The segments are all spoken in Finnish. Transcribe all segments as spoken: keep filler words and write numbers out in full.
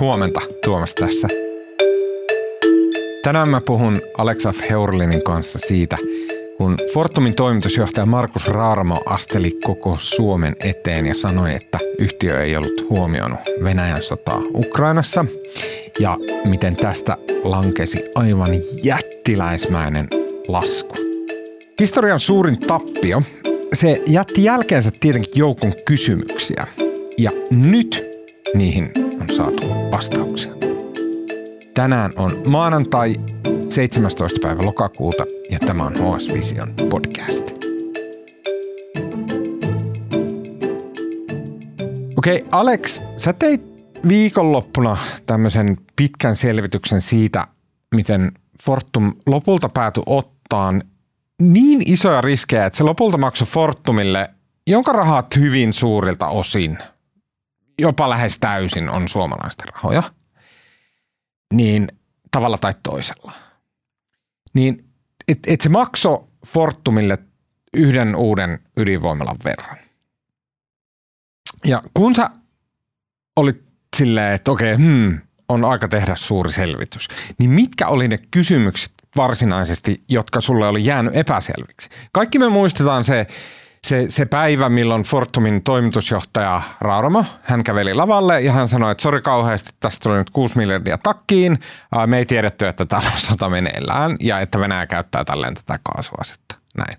Huomenta, Tuomas tässä. Tänään mä puhun Aleksa F. Heurlinin kanssa siitä, kun Fortumin toimitusjohtaja Markus Rauramo asteli koko Suomen eteen ja sanoi, että yhtiö ei ollut huomioinut Venäjän sotaa Ukrainassa ja miten tästä lankesi aivan jättiläismäinen lasku. Historian suurin tappio, se jätti jälkeensä tietenkin joukon kysymyksiä ja nyt niihin on saatu vastauksia. Tänään on maanantai seitsemästoista päivä lokakuuta ja tämä on H S Vision podcast. Okei, okay, Alex, sä teit viikonloppuna tämmöisen pitkän selvityksen siitä, miten Fortum lopulta päätyi ottaan niin isoja riskejä, että se lopulta maksoi Fortumille, jonka rahat hyvin suurilta osin, jopa lähes täysin on suomalaisten rahoja, niin tavalla tai toisella. Niin, että et se maksoi Fortumille yhden uuden ydinvoimalan verran. Ja kun sä olit silleen, että okei, okay, hmm, on aika tehdä suuri selvitys, niin mitkä oli ne kysymykset varsinaisesti, jotka sulle oli jäänyt epäselviksi? Kaikki me muistetaan se, se, se päivä, milloin Fortumin toimitusjohtaja Rauramo, hän käveli lavalle ja hän sanoi, että sori kauheasti, tästä tuli nyt kuusi miljardia takkiin. Me ei tiedetty, että täällä on sota meneillään ja että Venäjä käyttää tälleen tätä kaasuasetta. Näin.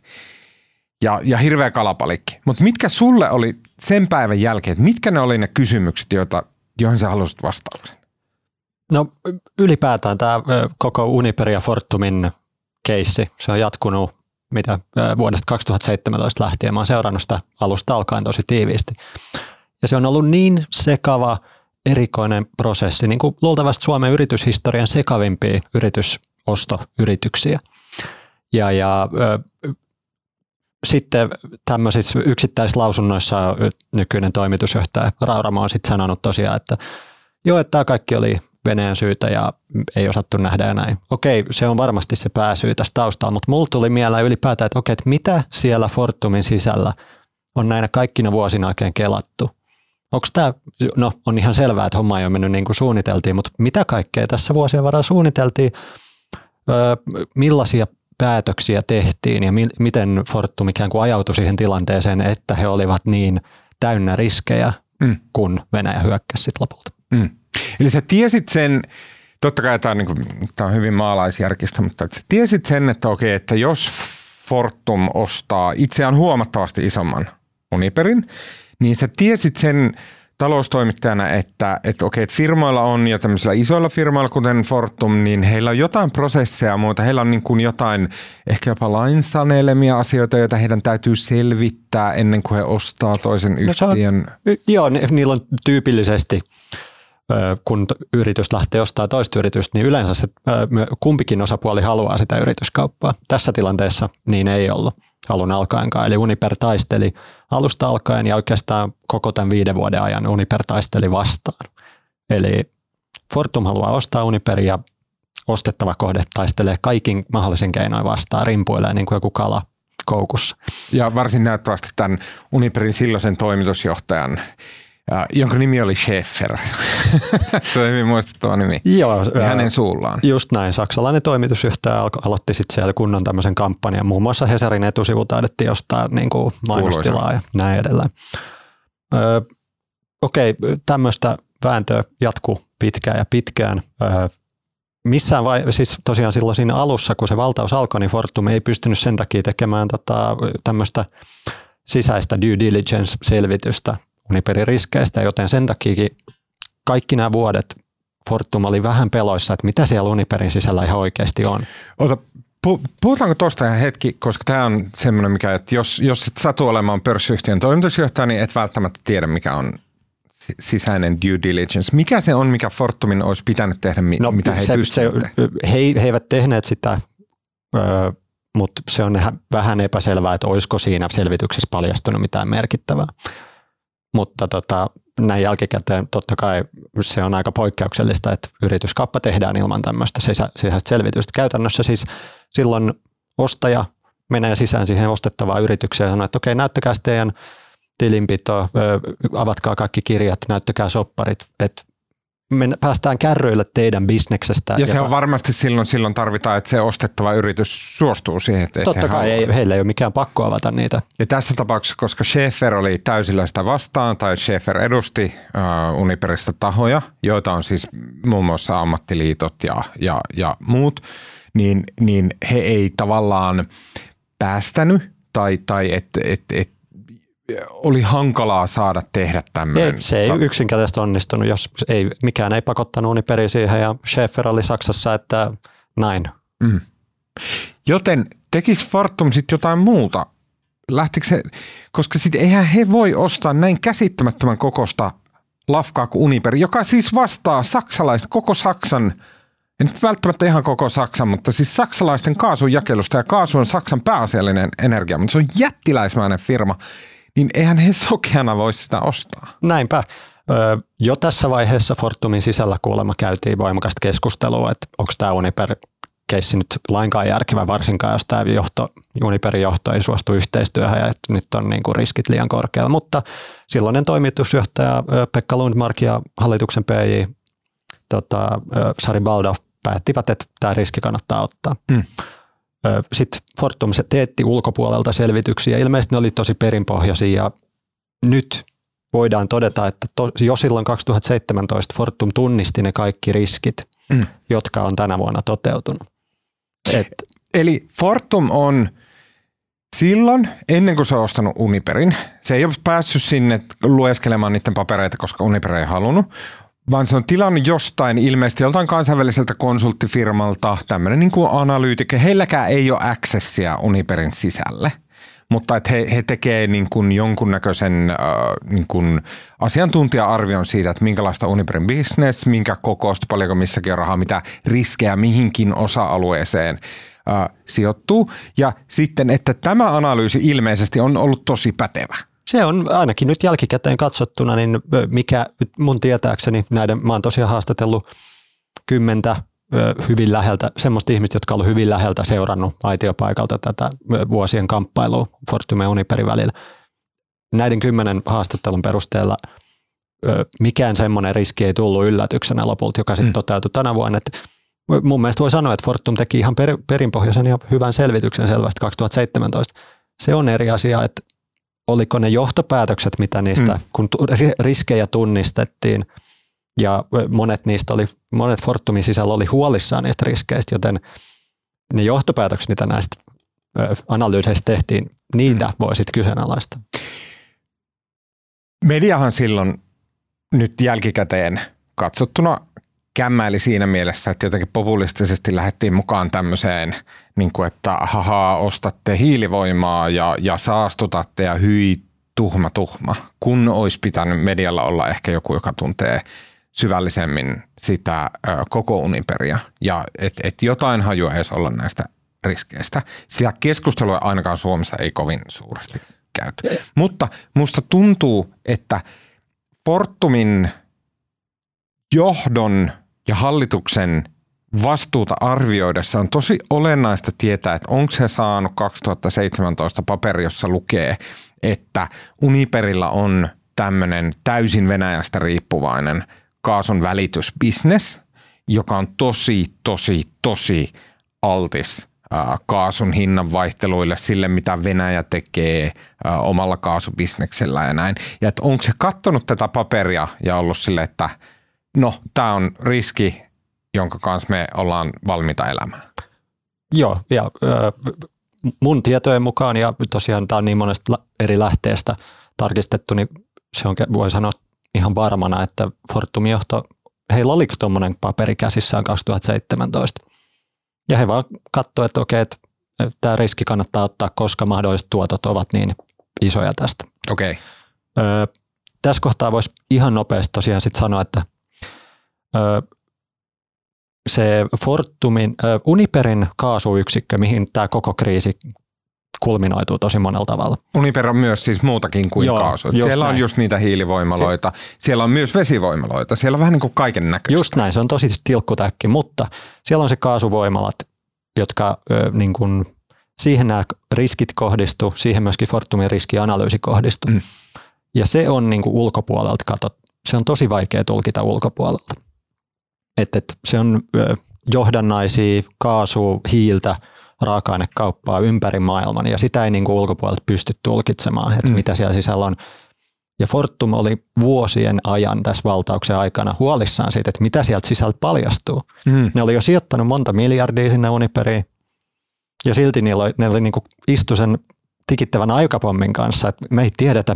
Ja, ja hirveä kalapalikki. Mutta mitkä sulle oli sen päivän jälkeen, että mitkä ne oli ne kysymykset, joita, joihin sä halusit vastauksen? No ylipäätään tämä koko Uniper ja Fortumin keissi, se on jatkunut mitä vuodesta kaksituhattaseitsemäntoista lähtien. Mä oon seurannut sitä alusta alkaen tosi tiiviisti. Ja se on ollut niin sekava, erikoinen prosessi, niin kuin luultavasti Suomen yrityshistorian sekavimpia yritysostoyrityksiä. Ja, ja äh, sitten tämmöisissä yksittäislausunnoissa nykyinen toimitusjohtaja Rauramo on sitten sanonut tosiaan, että joo, että tämä kaikki oli Venäjän syytä ja ei osattu nähdä ja näin. Okei, se on varmasti se pääsyy tässä taustalla, mutta mulla tuli mieleen ylipäätään, että okei, että mitä siellä Fortumin sisällä on näinä kaikkina vuosina oikein kelattu? Onko tämä, no on ihan selvää, että homma ei ole mennyt niin kuin suunniteltiin, mutta mitä kaikkea tässä vuosien varrella suunniteltiin, öö, millaisia päätöksiä tehtiin ja mi- miten Fortum ikään kuin ajautui siihen tilanteeseen, että he olivat niin täynnä riskejä, mm. kun Venäjä hyökkäsi sitten lopulta. Mm. Eli sä tiesit sen, totta kai tämä on, niin kuin, tämä on hyvin maalaisjärkistä, mutta sä tiesit sen, että okei, että jos Fortum ostaa itseään huomattavasti isomman Uniperin, niin sä tiesit sen taloustoimittajana, että, että okei, että firmoilla on ja tämmöisillä isoilla firmoilla, kuten Fortum, niin heillä on jotain prosesseja ja muuta, heillä on niin kuin jotain ehkä jopa lainsanelemia asioita, joita heidän täytyy selvittää ennen kuin he ostaa toisen no, yhtiön. On, joo, ni- niillä on tyypillisesti, kun yritys lähtee ostamaan toista yritystä, niin yleensä se, kumpikin osapuoli haluaa sitä yrityskauppaa. Tässä tilanteessa niin ei ollut alun alkaenkaan. Eli Uniper taisteli alusta alkaen ja oikeastaan koko tämän viiden vuoden ajan Uniper taisteli vastaan. Eli Fortum haluaa ostaa Uniperia ja ostettava kohde taistelee kaikin mahdollisen keinoin vastaan, rimpuilee niin kuin joku kala koukussa. Ja varsin näyttävästi tämän Uniperin silloisen toimitusjohtajan, jonka nimi oli Scheffer. Se on hyvin muistettava nimi. Joo, hänen suullaan. Just näin. Saksalainen toimitusjohtaja aloitti sitten siellä kunnon tämmöisen kampanjan. Muun muassa Hesarin etusivu taidettiin jostain niin kuin mainostilaa ja näin edelleen. Öö, Okei, okay, tämmöistä vääntöä jatkuu pitkään ja pitkään. Öö, missään vai, siis tosiaan silloin siinä alussa, kun se valtaus alkoi, niin Fortum ei pystynyt sen takia tekemään tota, tämmöistä sisäistä due diligence-selvitystä Uniperin riskeistä, joten sen takia kaikki nämä vuodet Fortum oli vähän peloissa, että mitä siellä Uniperin sisällä ihan oikeasti on. Ota, pu, puhutaanko tuosta ihan hetki, koska tämä on semmoinen, mikä, että jos, jos et satu olemaan pörssiyhtiön toimitusjohtaja, niin et välttämättä tiedä, mikä on sisäinen due diligence. Mikä se on, mikä Fortumin olisi pitänyt tehdä, mi, no, mitä he se, se, he, he eivät tehneet sitä, öö, mutta se on vähän epäselvää, että olisiko siinä selvityksessä paljastunut mitään merkittävää. Mutta tota, näin jälkikäteen totta kai se on aika poikkeuksellista, että yrityskauppa tehdään ilman tämmöistä sisä, sisäistä selvitystä. Käytännössä siis silloin ostaja menee sisään siihen ostettavaan yritykseen ja sanoo, että okei, näyttäkää teidän tilinpito, avatkaa kaikki kirjat, näyttäkää sopparit, että me päästään kärryille teidän bisneksestä. Ja se on varmasti silloin, silloin tarvitaan, että se ostettava yritys suostuu siihen. Että totta kai, ei, heillä ei ole mikään pakko avata niitä. Ja tässä tapauksessa, koska Scheffer oli täysillä sitä vastaan, tai Scheffer edusti uh, Uniperistä tahoja, joita on siis muun muassa ammattiliitot ja, ja, ja muut, niin, niin he ei tavallaan päästänyt, tai, tai että et, et, oli hankalaa saada tehdä tämmöinen. Ei, se ei yksinkertaisesti onnistunut, jos ei, mikään ei pakottanut Uniperiä siihen, ja Schäfer oli Saksassa, että näin. Mm. Joten tekisi Fortum sitten jotain muuta? Lähtikö se, koska sitten eihän he voi ostaa näin käsittämättömän kokosta lafkaa kuin Uniper, joka siis vastaa saksalaista, koko Saksan, en nyt välttämättä ihan koko Saksan, mutta siis saksalaisten kaasun jakelusta, ja kaasu on Saksan pääasiallinen energia, mutta se on jättiläismäinen firma. Niin eihän he sokeana voi sitä ostaa. Näinpä. Öö, jo tässä vaiheessa Fortumin sisällä kuulemma käytiin voimakasta keskustelua, että onko tämä Uniper-keissi nyt lainkaan järkevä, varsinkaan jos tämä johto, Uniperin johto ei suostu yhteistyöhön ja että nyt on niinku riskit liian korkealla. Mutta silloinen toimitusjohtaja Pekka Lundmark ja hallituksen P J tota, Sari Baldauf päättivät, että tämä riski kannattaa ottaa. Mm. Sitten Fortum se teetti ulkopuolelta selvityksiä. Ilmeisesti ne oli tosi perinpohjaisia ja nyt voidaan todeta, että to, jo silloin kaksituhattaseitsemäntoista Fortum tunnisti ne kaikki riskit, mm. jotka on tänä vuonna toteutunut. Et, Eli Fortum on silloin, ennen kuin se on ostanut Uniperin, se ei ole päässyt sinne lueskelemaan niiden papereita, koska Uniper ei halunnut, vaan se on tilannut jostain, ilmeisesti joltain kansainväliseltä konsulttifirmalta, tämmöinen niin kuin analyytikko. Heilläkään ei ole accessia Uniperin sisälle, mutta että he, he tekevät niin kuin jonkunnäköisen äh, niin kuin asiantuntija-arvion siitä, että minkälaista Uniperin business, minkä kokoista, paljonko missäkin on rahaa, mitä riskejä mihinkin osa-alueeseen äh, sijoittuu. Ja sitten, että tämä analyysi ilmeisesti on ollut tosi pätevä. Se on ainakin nyt jälkikäteen katsottuna, niin mikä mun tietääkseni näiden, mä oon tosiaan haastatellut kymmentä hyvin läheltä, semmoista ihmistä, jotka on ollut hyvin läheltä seurannut aitiopaikalta tätä vuosien kamppailua Fortum ja Uniperin välillä. Näiden kymmenen haastattelun perusteella mikään semmoinen riski ei tullut yllätyksenä lopulta, joka sitten mm. toteutui tänä vuonna. Et mun mielestä voi sanoa, että Fortum teki ihan per, perinpohjaisen ja hyvän selvityksen selvästi kaksituhattaseitsemäntoista. Se on eri asia, että oliko ne johtopäätökset, mitä niistä, mm. kun riskejä tunnistettiin ja monet, niistä oli, monet Fortumin sisällä oli huolissaan niistä riskeistä, joten ne johtopäätökset, mitä näistä analyyseistä tehtiin, niitä mm. voi sitten kyseenalaistaa. Mediahan silloin nyt jälkikäteen katsottuna kämmäili siinä mielessä, että jotenkin populistisesti lähdettiin mukaan tämmöiseen, niin kuin että haha, ostatte hiilivoimaa ja, ja saastutatte ja hyi, tuhma, tuhma. Kun olisi pitänyt medialla olla ehkä joku, joka tuntee syvällisemmin sitä ö, koko Uniperia ja että et jotain hajua ei olla näistä riskeistä. Sitä keskustelua ainakaan Suomessa ei kovin suuresti käyty. Ja. Mutta musta tuntuu, että Fortumin johdon ja hallituksen vastuuta arvioidessa on tosi olennaista tietää, että onko se saanut kaksituhattaseitsemäntoista paperi, jossa lukee, että Uniperilla on tämmöinen täysin Venäjästä riippuvainen kaasun välitysbisnes, joka on tosi, tosi, tosi altis kaasun hinnan vaihteluille, sille mitä Venäjä tekee omalla kaasubisneksellä ja näin. Ja että onko se katsonut tätä paperia ja ollut sille, että no, tämä on riski, jonka kanssa me ollaan valmiita elämään. Joo, ja ö, mun tietojen mukaan, ja tosiaan tämä on niin monesta eri lähteestä tarkistettu, niin se on, voi sanoa ihan varmana, että Fortumin johto, heillä oli tuommoinen paperi käsissään kaksituhattaseitsemäntoista. Ja he vaan katsoivat, että okei, että tämä riski kannattaa ottaa, koska mahdolliset tuotot ovat niin isoja tästä. Okei. Ö, tässä kohtaa voisi ihan nopeasti tosiaan sit sanoa, että se Fortumin, Uniperin kaasuyksikkö, mihin tämä koko kriisi kulminoituu tosi monella tavalla. Uniper on myös siis muutakin kuin joo, kaasu. Siellä näin on just niitä hiilivoimaloita, se, siellä on myös vesivoimaloita, siellä on vähän niin kuin kaiken näköistä. Just näin, se on tosi tilkkutäkki, mutta siellä on se kaasuvoimalat, jotka niin kuin, siihen nämä riskit kohdistuu, siihen myöskin Fortumin riskianalyysi kohdistuu. Mm. Ja se on niin kuin ulkopuolelta katsottu. Se on tosi vaikea tulkita ulkopuolelta. Että et se on johdannaisia kaasua, hiiltä, raaka-ainekauppaa ympäri maailman ja sitä ei niin kuin ulkopuolelta pysty tulkitsemaan, että mm. mitä siellä sisällä on. Ja Fortum oli vuosien ajan tässä valtauksen aikana huolissaan siitä, että mitä sieltä sisältä paljastuu. Mm. Ne oli jo sijoittanut monta miljardia sinne Uniperiin ja silti niillä oli, ne oli niin kuin istu sen tikittävän aikapommin kanssa, että me ei tiedetä,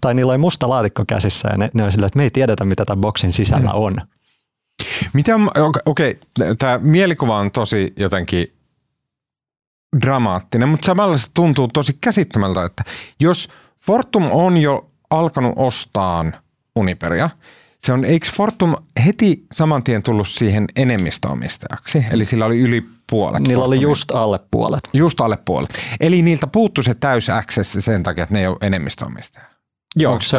tai niillä oli musta laatikko käsissä ja ne, ne oli sillä, että me ei tiedetä, mitä tämän boksin sisällä mm. on. Mitä, okei, okay, tämä mielikuva on tosi jotenkin dramaattinen, mutta samalla se tuntuu tosi käsittämältä, että jos Fortum on jo alkanut ostaa Uniperia, se on, eikö Fortum heti saman tien tullut siihen enemmistöomistajaksi? Eli sillä oli yli puolet. Niillä Fortumia. Oli just alle puolet. Just alle puolet. Eli niiltä puuttui se täysäksessä sen takia, että ne ei ole enemmistöomistaja. Joo, se,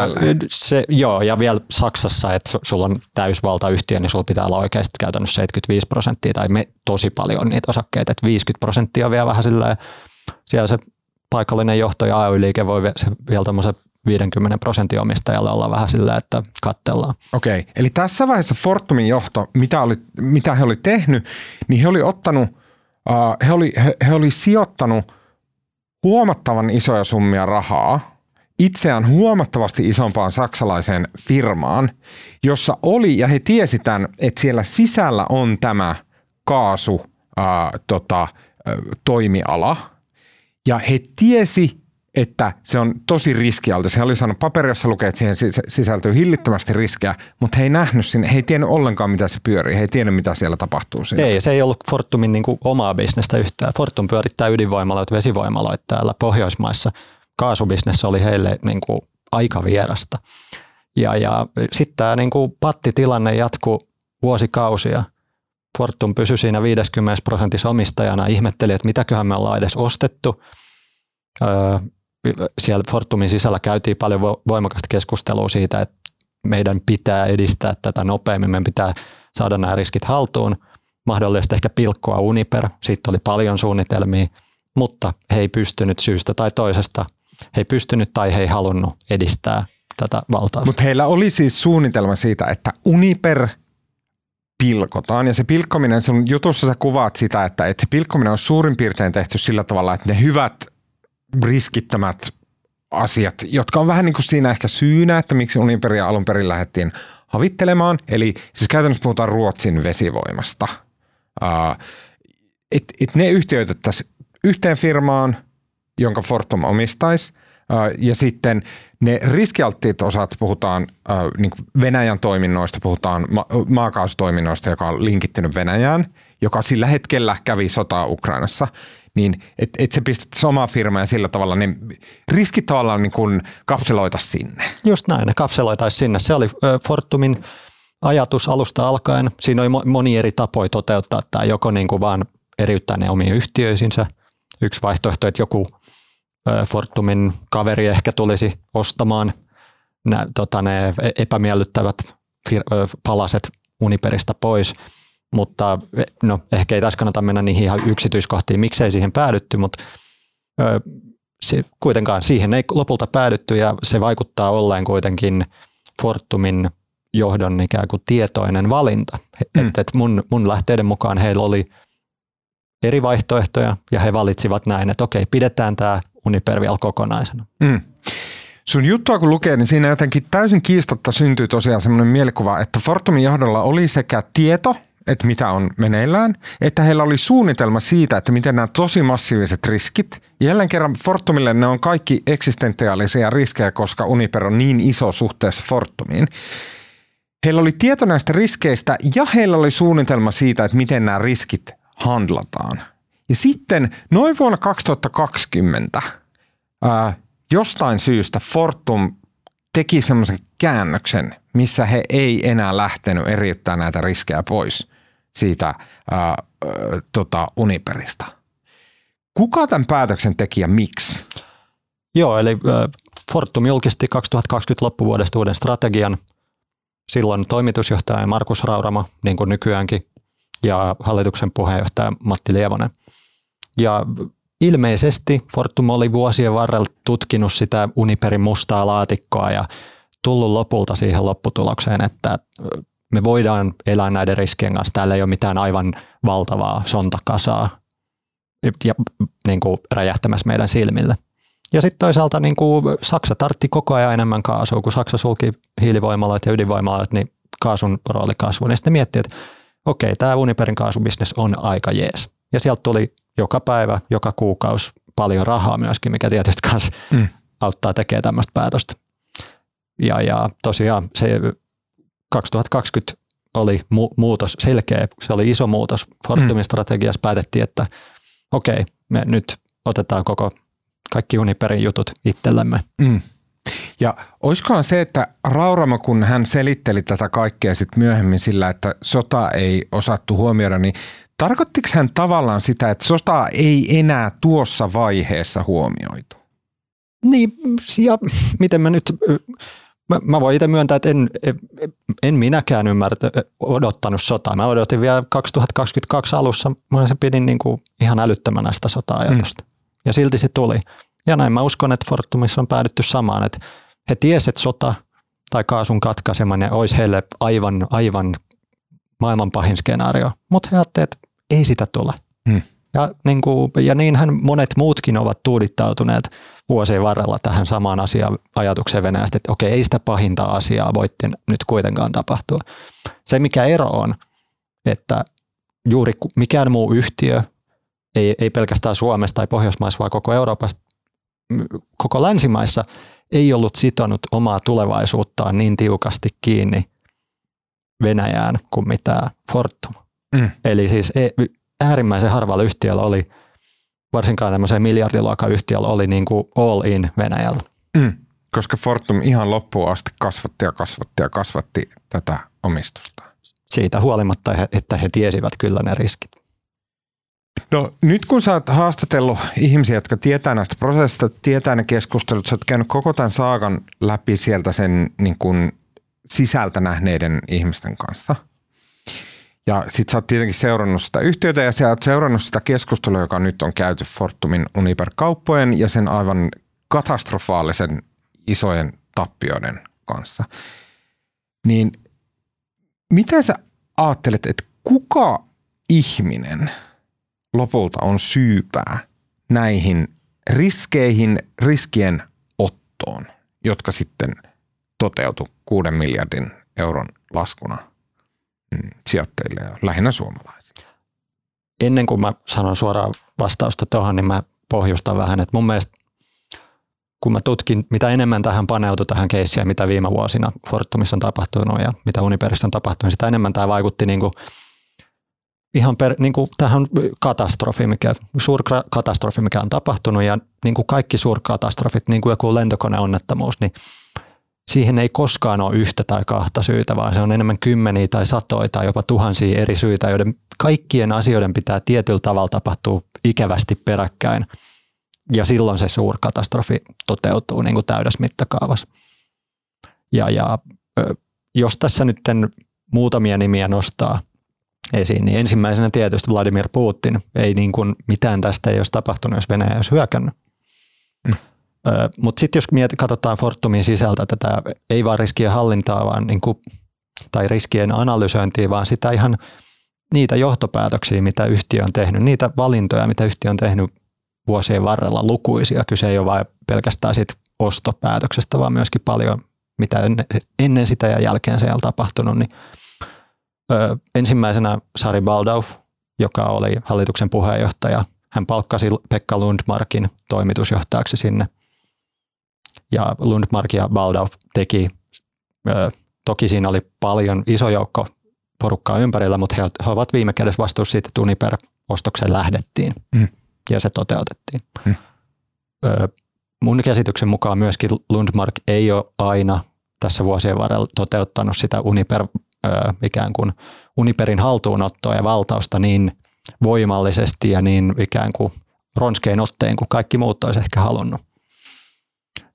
se, joo, ja vielä Saksassa, että sulla on täysvaltayhtiö, niin sulla pitää olla oikeasti käytännössä seitsemänkymmentäviisi prosenttia, tai me tosi paljon niitä osakkeita, että viisikymmentä prosenttia vielä vähän silleen, siellä se paikallinen johto ja A Y-liike voi vielä tuommoisen viisikymmentä prosentin omistajalle olla vähän silleen, että katsellaan. Okei, eli tässä vaiheessa Fortumin johto, mitä, oli, mitä he oli tehnyt, niin he oli ottanut, uh, he oli, he, he oli sijoittanut huomattavan isoja summia rahaa, itseään huomattavasti isompaan saksalaiseen firmaan, jossa oli, ja he tiesi tämän, että siellä sisällä on tämä kaasu ää, tota, toimiala, ja he tiesi, että se on tosi riskialtis. He oli saanut paperi, jossa lukee, että siihen sisältyy hillittömästi riskejä, mutta he ei nähnyt sinne, he ei tiennyt ollenkaan, mitä se pyörii, he ei tiennyt, mitä siellä tapahtuu. Siinä. Ei, se ei ollut Fortumin niin kuin omaa bisnestä yhtään. Fortum pyörittää ydinvoimaloita, vesivoimaloita täällä Pohjoismaissa. Kaasubisnes oli heille niin kuin aika vierasta. Ja, ja sitten tämä niin kuin pattitilanne jatkuu vuosikausia. Fortum pysyi siinä viisikymmentä prosentissa omistajana. Ihmetteli, että mitäköhän me ollaan edes ostettu. Öö, siellä Fortumin sisällä käytiin paljon voimakasta keskustelua siitä, että meidän pitää edistää tätä nopeammin. Meidän pitää saada nämä riskit haltuun. Mahdollisesti ehkä pilkkoa Uniper. Siitä oli paljon suunnitelmia, mutta he ei pystynyt syystä tai toisesta. He ei pystynyt tai he ei halunnut edistää tätä valtaa. Mutta heillä oli siis suunnitelma siitä, että Uniper pilkotaan. Ja se pilkkominen, sun jutussa sä kuvaat sitä, että, että se pilkkominen on suurin piirtein tehty sillä tavalla, että ne hyvät riskittömät asiat, jotka on vähän niin kuin siinä ehkä syynä, että miksi Uniperia alun perin lähdettiin havittelemaan. Eli siis käytännössä puhutaan Ruotsin vesivoimasta. Uh, että et ne yhtiöitettäisiin yhteen firmaan, jonka Fortum omistaisi, ja sitten ne riskialttiit osat, puhutaan niin kuin Venäjän toiminnoista, puhutaan ma- maakaasutoiminnoista, joka on linkittynyt Venäjään, joka sillä hetkellä kävi sotaa Ukrainassa, niin että et se pistettäisiin omaa firmaa ja sillä tavalla ne riskit tavallaan niin kuin kapseloitaisiin sinne. Just näin, ne kapseloitaisiin sinne. Se oli Fortumin ajatus alusta alkaen. Siinä oli moni eri tapoja toteuttaa tämä, joko niin kuin vaan eriyttää ne omiin yhtiöisinsä. Yksi vaihtoehto, että joku Fortumin kaveri ehkä tulisi ostamaan nä, tota, ne epämiellyttävät fir- palaset Uniperista pois, mutta no, ehkä ei tässä kannata mennä niihin ihan yksityiskohtiin, miksei siihen päädytty, mutta ö, se, kuitenkaan siihen ei lopulta päädytty ja se vaikuttaa olleen kuitenkin Fortumin johdon ikään kuin tietoinen valinta. Mm. Et, et mun, mun lähteiden mukaan heillä oli eri vaihtoehtoja, ja he valitsivat näin, että okei, pidetään tämä Uniper vielä kokonaisena. Mm. Sun juttua kun lukee, niin siinä jotenkin täysin kiistatta syntyy tosiaan semmoinen mielikuva, että Fortumin johdolla oli sekä tieto, että mitä on meneillään, että heillä oli suunnitelma siitä, että miten nämä tosi massiiviset riskit, jälleen kerran Fortumille ne on kaikki eksistentiaalisia riskejä, koska Uniper on niin iso suhteessa Fortumiin. Heillä oli tieto näistä riskeistä, ja heillä oli suunnitelma siitä, että miten nämä riskit handlataan. Ja sitten noin vuonna kaksituhattakaksikymmentä ää, jostain syystä Fortum teki semmoisen käännöksen, missä he ei enää lähtenyt eriyttämään näitä riskejä pois siitä ää, ää, tota Uniperista. Kuka tämän päätöksen teki ja miksi? Joo, eli ää, Fortum julkisti kaksituhattakaksikymmentä loppuvuodesta uuden strategian. Silloin toimitusjohtaja Markus Rauramo, niin kuin nykyäänkin, ja hallituksen puheenjohtaja Matti Lievonen. Ja ilmeisesti Fortum oli vuosien varrella tutkinut sitä Uniperin mustaa laatikkoa ja tullut lopulta siihen lopputulokseen, että me voidaan elää näiden riskien kanssa. Täällä ei ole mitään aivan valtavaa sontakasaa ja niin kuin räjähtämässä meidän silmille. Ja sitten toisaalta niin kuin Saksa tartti koko ajan enemmän kaasua, kun Saksa sulki hiilivoimalat ja ydinvoimalat, niin kaasun rooli kasvoi. Ja sitten miettii, että okei, tämä Uniperin kaasubisnes on aika jees. Ja sieltä tuli joka päivä, joka kuukausi paljon rahaa myöskin, mikä tietysti kanssa mm. auttaa tekemään tämmöistä päätöstä. Ja, ja tosiaan se kaksituhattakaksikymmentä oli mu- muutos selkeä, se oli iso muutos. Fortumin strategiassa päätettiin, että okei, me nyt otetaan koko kaikki Uniperin jutut itsellemme. Mm. Ja olisikohan se, että Rauramo, kun hän selitteli tätä kaikkea sit myöhemmin sillä, että sota ei osattu huomioida, niin tarkoittiko hän tavallaan sitä, että sota ei enää tuossa vaiheessa huomioitu? Niin, ja miten mä nyt, mä, mä voin itse myöntää, että en, en minäkään ymmärtä, odottanut sotaa. Mä odotin vielä kaksituhattakaksikymmentäkaksi alussa, mä se pidin niin kuin ihan älyttömänä sitä sota-ajatusta. Mm. Ja silti se tuli. Ja näin mä uskon, että Fortumissa on päädytty samaan, että he tiesivät, että sota tai kaasun katkaiseminen olisi heille aivan, aivan maailman pahin skenaario, mutta he ajattelivat, että ei sitä tule. Hmm. Ja, niin kuin, ja niinhän monet muutkin ovat tuudittautuneet vuosien varrella tähän samaan asiaan ajatukseen Venäjästä, että okei, ei sitä pahinta asiaa voi nyt kuitenkaan tapahtua. Se mikä ero on, että juuri mikään muu yhtiö, ei, ei pelkästään Suomesta tai Pohjoismaissa, vaan koko Euroopasta, koko länsimaissa ei ollut sitonut omaa tulevaisuuttaan niin tiukasti kiinni Venäjään kuin mitä Fortum. Mm. Eli siis äärimmäisen harvalla yhtiöllä oli, varsinkaan tämmöiseen miljardiluokan yhtiöllä oli niin kuin all in Venäjällä. Mm. Koska Fortum ihan loppuun asti kasvatti ja kasvatti ja kasvatti tätä omistusta. Siitä huolimatta, että he tiesivät kyllä ne riskit. No nyt kun sä oot haastatellut ihmisiä, jotka tietää näistä prosessista, tietää ne keskustelut, sä oot käynyt koko tämän saagan läpi sieltä sen niin kuin sisältä nähneiden ihmisten kanssa. Ja sit sä oot tietenkin seurannut sitä yhtiötä ja sä oot seurannut sitä keskustelua, joka nyt on käyty Fortumin Uniper-kauppojen ja sen aivan katastrofaalisen isojen tappioiden kanssa. Niin miten sä ajattelet, että kuka ihminen lopulta on syypää näihin riskeihin, riskien ottoon, jotka sitten toteutui kuuden miljardin euron laskuna sijoittajille ja lähinnä suomalaisille? Ennen kuin mä sanon suoraan vastausta tuohon, niin mä pohjustan vähän, että mun mielestä kun mä tutkin, mitä enemmän tähän paneutui tähän keissiin, mitä viime vuosina Fortumissa on tapahtunut ja mitä Uniperissa on tapahtunut, sitä enemmän tämä vaikutti niin kuin ihan per, niin kuin, tämähän on katastrofi, mikä, suurkatastrofi, mikä on tapahtunut ja niin kuin kaikki suurkatastrofit, niin kuin joku lentokoneonnettomuus, niin siihen ei koskaan ole yhtä tai kahta syytä, vaan se on enemmän kymmeniä tai satoja tai jopa tuhansia eri syitä, joiden kaikkien asioiden pitää tietyllä tavalla tapahtua ikävästi peräkkäin ja silloin se suurkatastrofi toteutuu niin kuin täydessä mittakaavassa. Ja, ja jos tässä nyt muutamia nimiä nostaa esiin, niin ensimmäisenä tietysti Vladimir Putin, ei niin kuin mitään tästä ei olisi tapahtunut, jos Venäjä olisi hyökännyt. Mm. Mutta sitten jos miet, katsotaan Fortumin sisältä tätä, ei vaan riskien hallintaa vaan niin kuin, tai riskien analysointia, vaan sitä ihan niitä johtopäätöksiä, mitä yhtiö on tehnyt, niitä valintoja, mitä yhtiö on tehnyt vuosien varrella lukuisia. Kyse ei ole vain pelkästään sit ostopäätöksestä, vaan myöskin paljon, mitä ennen sitä ja jälkeen se on tapahtunut, niin Öö, ensimmäisenä Sari Baldauf, joka oli hallituksen puheenjohtaja. Hän palkkasi Pekka Lundmarkin toimitusjohtajaksi sinne. Ja Lundmark ja Baldauf teki, öö, toki siinä oli paljon iso joukko porukkaa ympärillä, mutta he, he ovat viime kädessä vastuussa siitä, että Uniper-ostokseen lähdettiin mm. ja se toteutettiin. Mm. Öö, mun käsityksen mukaan myöskin Lundmark ei ole aina tässä vuosien varrella toteuttanut sitä Uniper ikään kuin Uniperin haltuunottoa ja valtausta niin voimallisesti ja niin ikään kuin ronskein otteen, kuin kaikki muut olisi ehkä halunnut.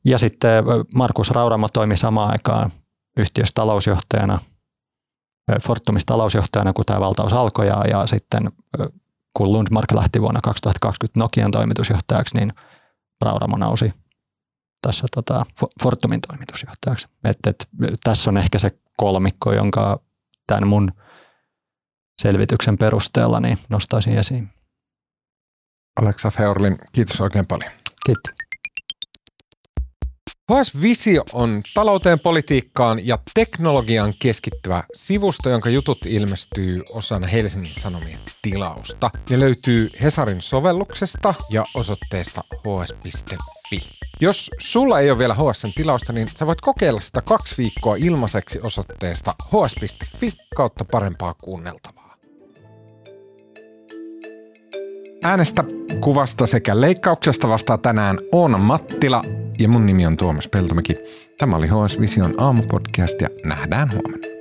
Ja sitten Markus Rauramo toimi samaan aikaan yhtiössä talousjohtajana, Fortumissa talousjohtajana, kun tämä valtaus alkoi, ja, ja sitten kun Lundmark lähti vuonna kaksituhattakaksikymmentä Nokian toimitusjohtajaksi, niin Rauramo nousi tässä tota, Fortumin toimitusjohtajaksi. Et, et, tässä on ehkä se kolmikko, jonka tämän mun selvityksen perusteella niin nostaisin esiin. Aleksa F. Heurlin, kiitos oikein paljon. Kiitos. H S Visio on talouteen, politiikkaan ja teknologiaan keskittyvä sivusto, jonka jutut ilmestyy osana Helsingin Sanomien tilausta. Ne löytyy Hesarin sovelluksesta ja osoitteesta h s piste f i. Jos sulla ei ole vielä H S:n tilausta, niin sä voit kokeilla sitä kaksi viikkoa ilmaiseksi osoitteesta h s piste f i kautta parempaa kuunneltavaa. Äänestä, kuvasta sekä leikkauksesta vastaa tänään Oona Mattila ja mun nimi on Tuomas Peltomäki. Tämä oli H S Vision aamupodcast ja nähdään huomenna.